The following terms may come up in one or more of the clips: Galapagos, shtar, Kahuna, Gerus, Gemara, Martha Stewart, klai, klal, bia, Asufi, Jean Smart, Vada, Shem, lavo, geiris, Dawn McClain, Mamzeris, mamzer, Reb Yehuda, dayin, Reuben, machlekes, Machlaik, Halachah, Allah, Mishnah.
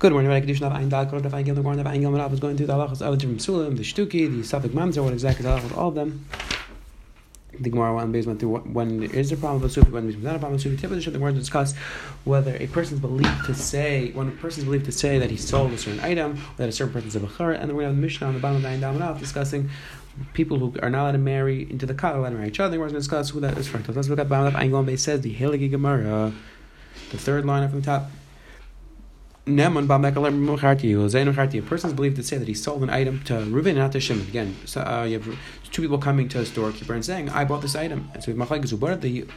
Good morning. I was going through the halachas other from Sulam, the Shtuki, the Southwick mamzer. What exactly is the halach with all of them? The Gemara went through when there is a problem with sufi, when there is not a problem with sufi. Typically, the Gemara discuss whether a person's believed to say that he sold a certain item, or that a certain person's a bachar, and then we have the Mishnah on the bottom of dayin discussing people who are not allowed to marry into the Kahuna, are allowed to marry each other. The Gemara is going to discuss who that is for. Let's look at the bottom of Angle. They says the Hilagi Gemara, the third line up from the top. A person is believed to say that he sold an item to Reuben and not to Shimon. Again, so, you have two people coming to a storekeeper and saying, I bought this item. And so with Machlaik, the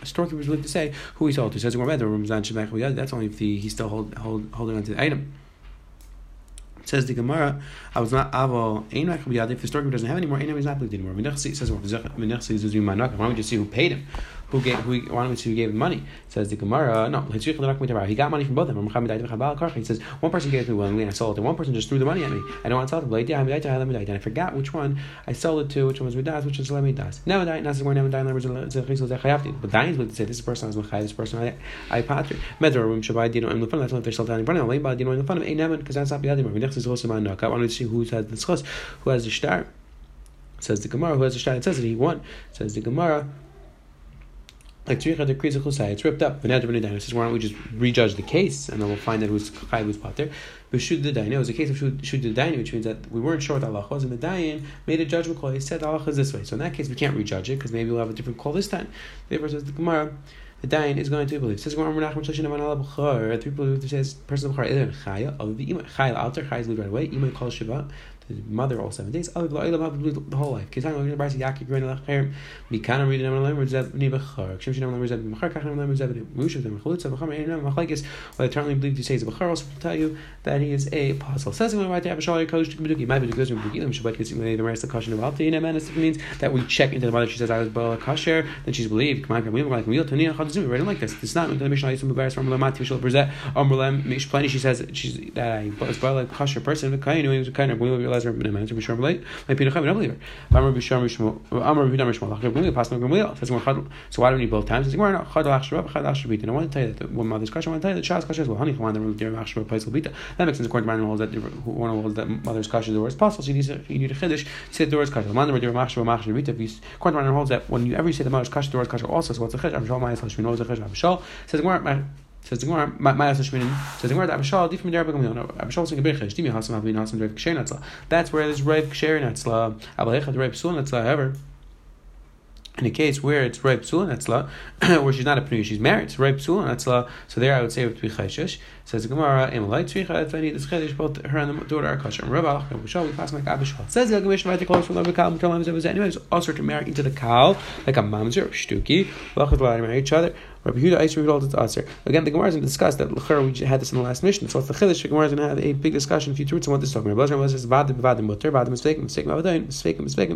storekeeper is believed to say who he sold to. Says, that's only if he's still holding on to the item. Says the Gemara, I was not avo. If the storekeeper doesn't have any more, he's not believed anymore. Says, why don't we just see who paid him? Why don't we see who gave him money? Says the Gemara, no. He got money from both of them. He says, one person gave me willingly and I sold it, and one person just threw the money at me. I don't want to sell it. And I forgot which one I sold it to, which one was midas, which one was lemidas. Now dayin, not someone but dayin is going to say this person is mechai, this person I patri. Medor room shabai dino im lefun. That's only if they sold down in front of them. But dino im lefun. Ain't never because that's not the other. Next is also my knock. I wanted to see who has the schos, who has the shtar. Says the Gemara, who has the shtar? It says that he won. Says the Gemara. Like it's ripped up. Says, why don't we just rejudge the case, and then we'll find out who's chai, who's pater. But shoot the dayin. It was a case of shoot the dayin, which means that we weren't sure what the Allah was, and the dayin made a judgment call. He said the Allah is this way. So in that case, we can't rejudge it because maybe we'll have a different call this time. Therefore, says the Gemara, the dayin is going to believe. Says Gemara, three people who says person of chaya of the chayil alter chayil is right away. Imay call Shabbat. Mother all 7 days. The whole life. Well, eternally believed to say is a bachar. Also, will tell you that he is a apostle. Says we might have a shalom kodesh b'duki. Might be the guzim b'dukilim. Shabbat kisim the rest of kasher about the inaman. It means that we check into the mother. She says I was bala kasher. Then she's believed. Come on, we like we don't like this. It's not the mission. I used to embarrass from lamati. We shall present umbrelem mishplani. She says she's that I was bala kasher person. The kain who was a kain. We will realize we're going to be sure late. My Peter, I don't believe her. So why do we need both times? We're not. I want to tell you that one mother's kasher. I want to tell you that child's kasher is well. Honey, one of the machshava place will be that. That makes sense. According to mine, holds that one holds that mother's kasher is the worst possible. So you need a chiddush. Say the worst kasher. One of the machshava be that. According to mine, holds that when you ever say the mother's kasher, the worst kasher also. So what's a chiddush? I'm sure my slash we know is a chiddush. I'm sure. Says the Gemara, my says the Gemara that Abishal different Arab coming on. Abishal saying Birchish, Dimi Hassan have been Hassan Rav Kshenatzla. That's where there's Rav Kshenatzla. Abalecha the Rav Kshenatzla. However, in a case where it's Rav Kshenatzla, where she's not a Pneuy, she's married. It's Rav Kshenatzla. So there I would say with Birchish. Says the Gemara, Emalai Tzricha Etvani. This Chedish both her and the daughter are kosher. Rav Alach and Abishal we pass like Abishal. Says the Gemara, the close from the Kal. Anyway, it's also to marry into the Kal like a mamzer or Shtuki. Alach is allowed to marry each other. Reb Yehuda Iser revealed its answer. Again, the Gemara is going to discuss that. We had this in the last mission. So the Chiddush, the Gemara is going to have a big discussion in future roots on what this is talking about. Reb Yehuda says, Vada, mistaken,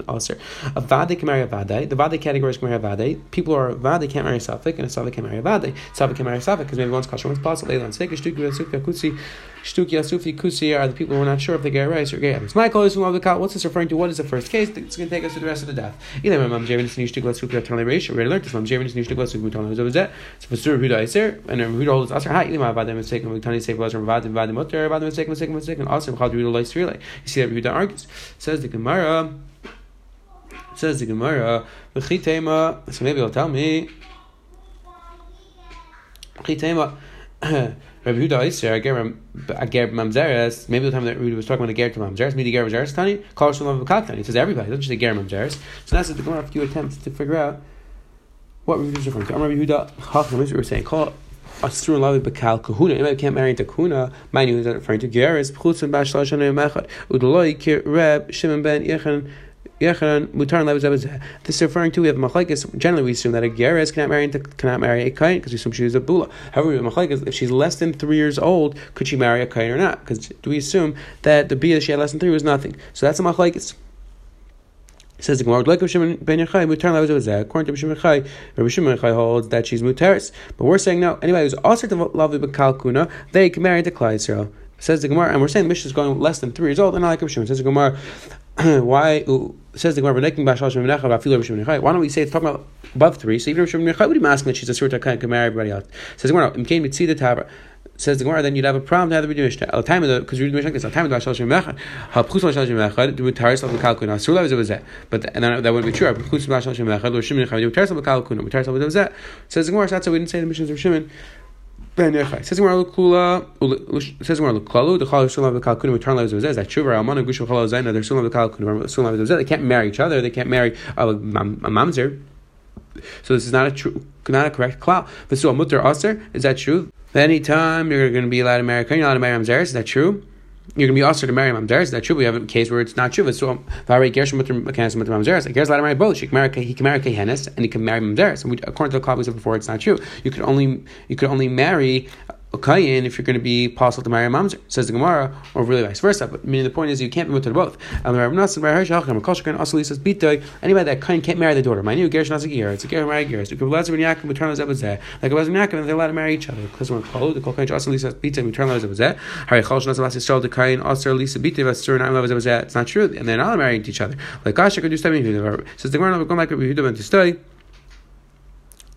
answer. A Vada can marry a Vada. The Vada categories can marry a Vada. People who are a Vada can't marry a Southwick, and a Southwick can marry a Vada. Southwick can marry a Southwick because maybe one's kosher, one's possible. Leilan Seki, Shtuki, Asufi, Kusi are the people who are not sure if they geiris or ger. It's my close one of the Kal. What's this referring to? What is the first case? It's going to take us to the rest of the daf. Either my Mamzeris and Shtuki, Asufi, are totally racial. We learned this. Mamzeris and Shtuki, Asufi, totally that. So for Sir Huda Iser, and Huda holds Asr Hai Ima Vadim is taken with Tani Save Lazar Vadim Vadim Mutter, Vadim is taken with second and also how do you like relay? You see that Huda argues. Says the Gemara, V'chitema, so maybe you'll tell me Chitema Reb Yehuda Iser, a ger Mamzeres. Maybe the time that we was talking about a ger to Mamzeres, meet the ger Mamzeres Tani, call Shem of Kalkuna. It says everybody, don't just say ger Mamzeres. So that's the Gemara. A few attempts to figure out what Reuben is referring to. I'm Reb Yehuda. Halachah, we were saying, call us through and love Bakal Kahuna. Anybody can't marry into Kahuna. Mind you, who's that referring to? Gerus. B'chutzim b'shlosh hanayim echad. Udaloi kir Reb Shimon ben yechai mutar and lavo zeh. This is referring to we have machlekes. Generally, we assume that a geiris cannot marry a kain because we assume she is a bula. However, we have machlekes, if she's less than 3 years old, could she marry a kain or not? Because we assume that the bia she had less than 3 was nothing. So that's a machlekes. Says the Gemara, like Shimon ben yechai, mutar lavo zeh. According to Rabbi Shem ben yechai holds that she's mutaris, but we're saying no. Anybody who's also to lavo kalkuna, they can marry the klai Israel. Says the Gemara, and we're saying the Mishnah is going less than 3 years old, and not like Rabbi Shimon. Says the Gemara, why? Says the Gemara, why don't we say it's talking about above 3? So even Rabbi Shem ben yechai would be asking that she's a surah that can marry everybody else. Says the Gemara, says the Gemara, then you'd have a problem to have the Mishnah. Al time of the, because you read the Mishnah, it's al time of the Shal Shem Mechad. Hapchus al Shal Shem Mechad, the mutaris of the kalkuna. Surla was over that, but and that wouldn't be true. Hapchus al Shal Shem Mechad, or Shimon ben mutaris of the kalkuna, mutaris of that. Says the Gemara, that's why we didn't say the Mishnah of Shimon ben yechai. Says the Gemara, klalu the chal surla of the kalkuna, mutaris lives over that. That shuvar almana gush v'chal zayin, they're surla of the kalkuna, surla lives over that. They can't marry each other. They can't marry a mamzer. So this is not a true, not a correct klal. But so a mutar aser, is that true? Any time you're going to be allowed to marry kain, you're allowed to marry Mamzeris, is that true? You're going to be asked to marry Mamzeris, is that true? We have a case where it's not true. So, if I marry Gerus, a Gerus allowed to marry both. He can marry kahenes and he can marry Mamzeris. And according to the clause we said before, it's not true. You could only marry a kain if you're going to be possible to marry a mamzer, says the Gemara, or really vice versa. But meaning the point is you can't be mutar to both. Anybody that kain can't marry the daughter. My new Gerus not a ger. It's a ger marry Gerus. Like Abaz and Yaakov, they're allowed to marry each other. Because we're called the kain also Lisa bita maternal zabazet. Hari Khalsh Nasabas is the kain also Lisa bita vasur and love zabazet. It's not true. And they're not married to each other. Like Kasha could do something. Says the Gemara, we're going like Reb Yehuda to study.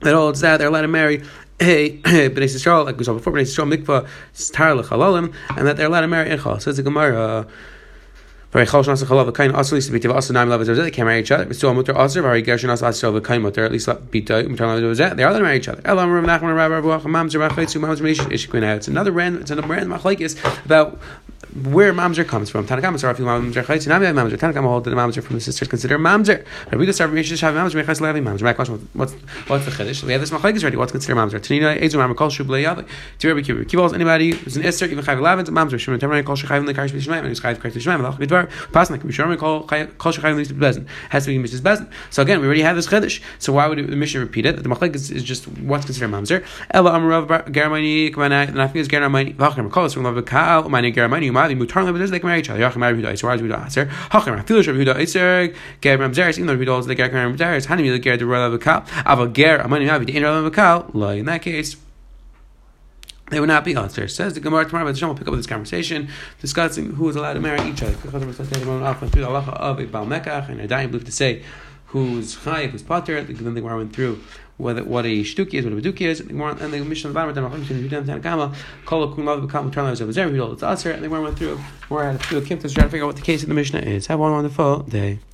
That all it's that they're allowed to marry. Hey, b'nei Yisrael, like we saw before, b'nei Yisrael mikvah shtar l'chalalim, and that they're allowed to marry echal. Says the Gemara, they can't marry each other. But still, mutar aser, v'ari gershin as asel v'kain mutar at least bita mutar l'zeh. They're allowed to marry each other. It's another random machlekes about where mamzer comes from. Tanakh mamzer, if you mamzer chayitz, and I have mamzer. Tanakh hold that mamzer from his sisters consider mamzer. Rabbi the Shabbat mamzer, mechayis levi mamzer. My question: what's the chiddush? We have this machlekes already. What's considered mamzer? Tanina ezu mamzer kol shublei yavik. Tiver b'kibur. Kibos anybody who's an iser even chayv lavens mamzer. Shimon tamrei kol shchayv lekarish b'shemaim and chayv karish b'shemaim. Alach b'dvar pasnik. Mishormi kol shchayv leis b'bezin. Has to be Mrs. Bezin. So again, we already have this chiddush. So why would the Mishnah repeat it? The machlekes is just what's considered mamzer. Ella amarav garamani k'manai. And I think it's garamani. V'achim kol so love kal umani garamani. They can marry each other. Even though in that case, they would not be answered. Says the Gemara tomorrow, but the Shem will pick up this conversation discussing who is allowed to marry each other. And a dayin believed to say who's chayiv, who's pater. Then the Gemara went through what a Shtuki is, what a Baduki is, and the Mishnah on the bottom, it's Asr, and they went through where I had to do a kim to try to figure out what the case of the Mishnah is. Have one wonderful day.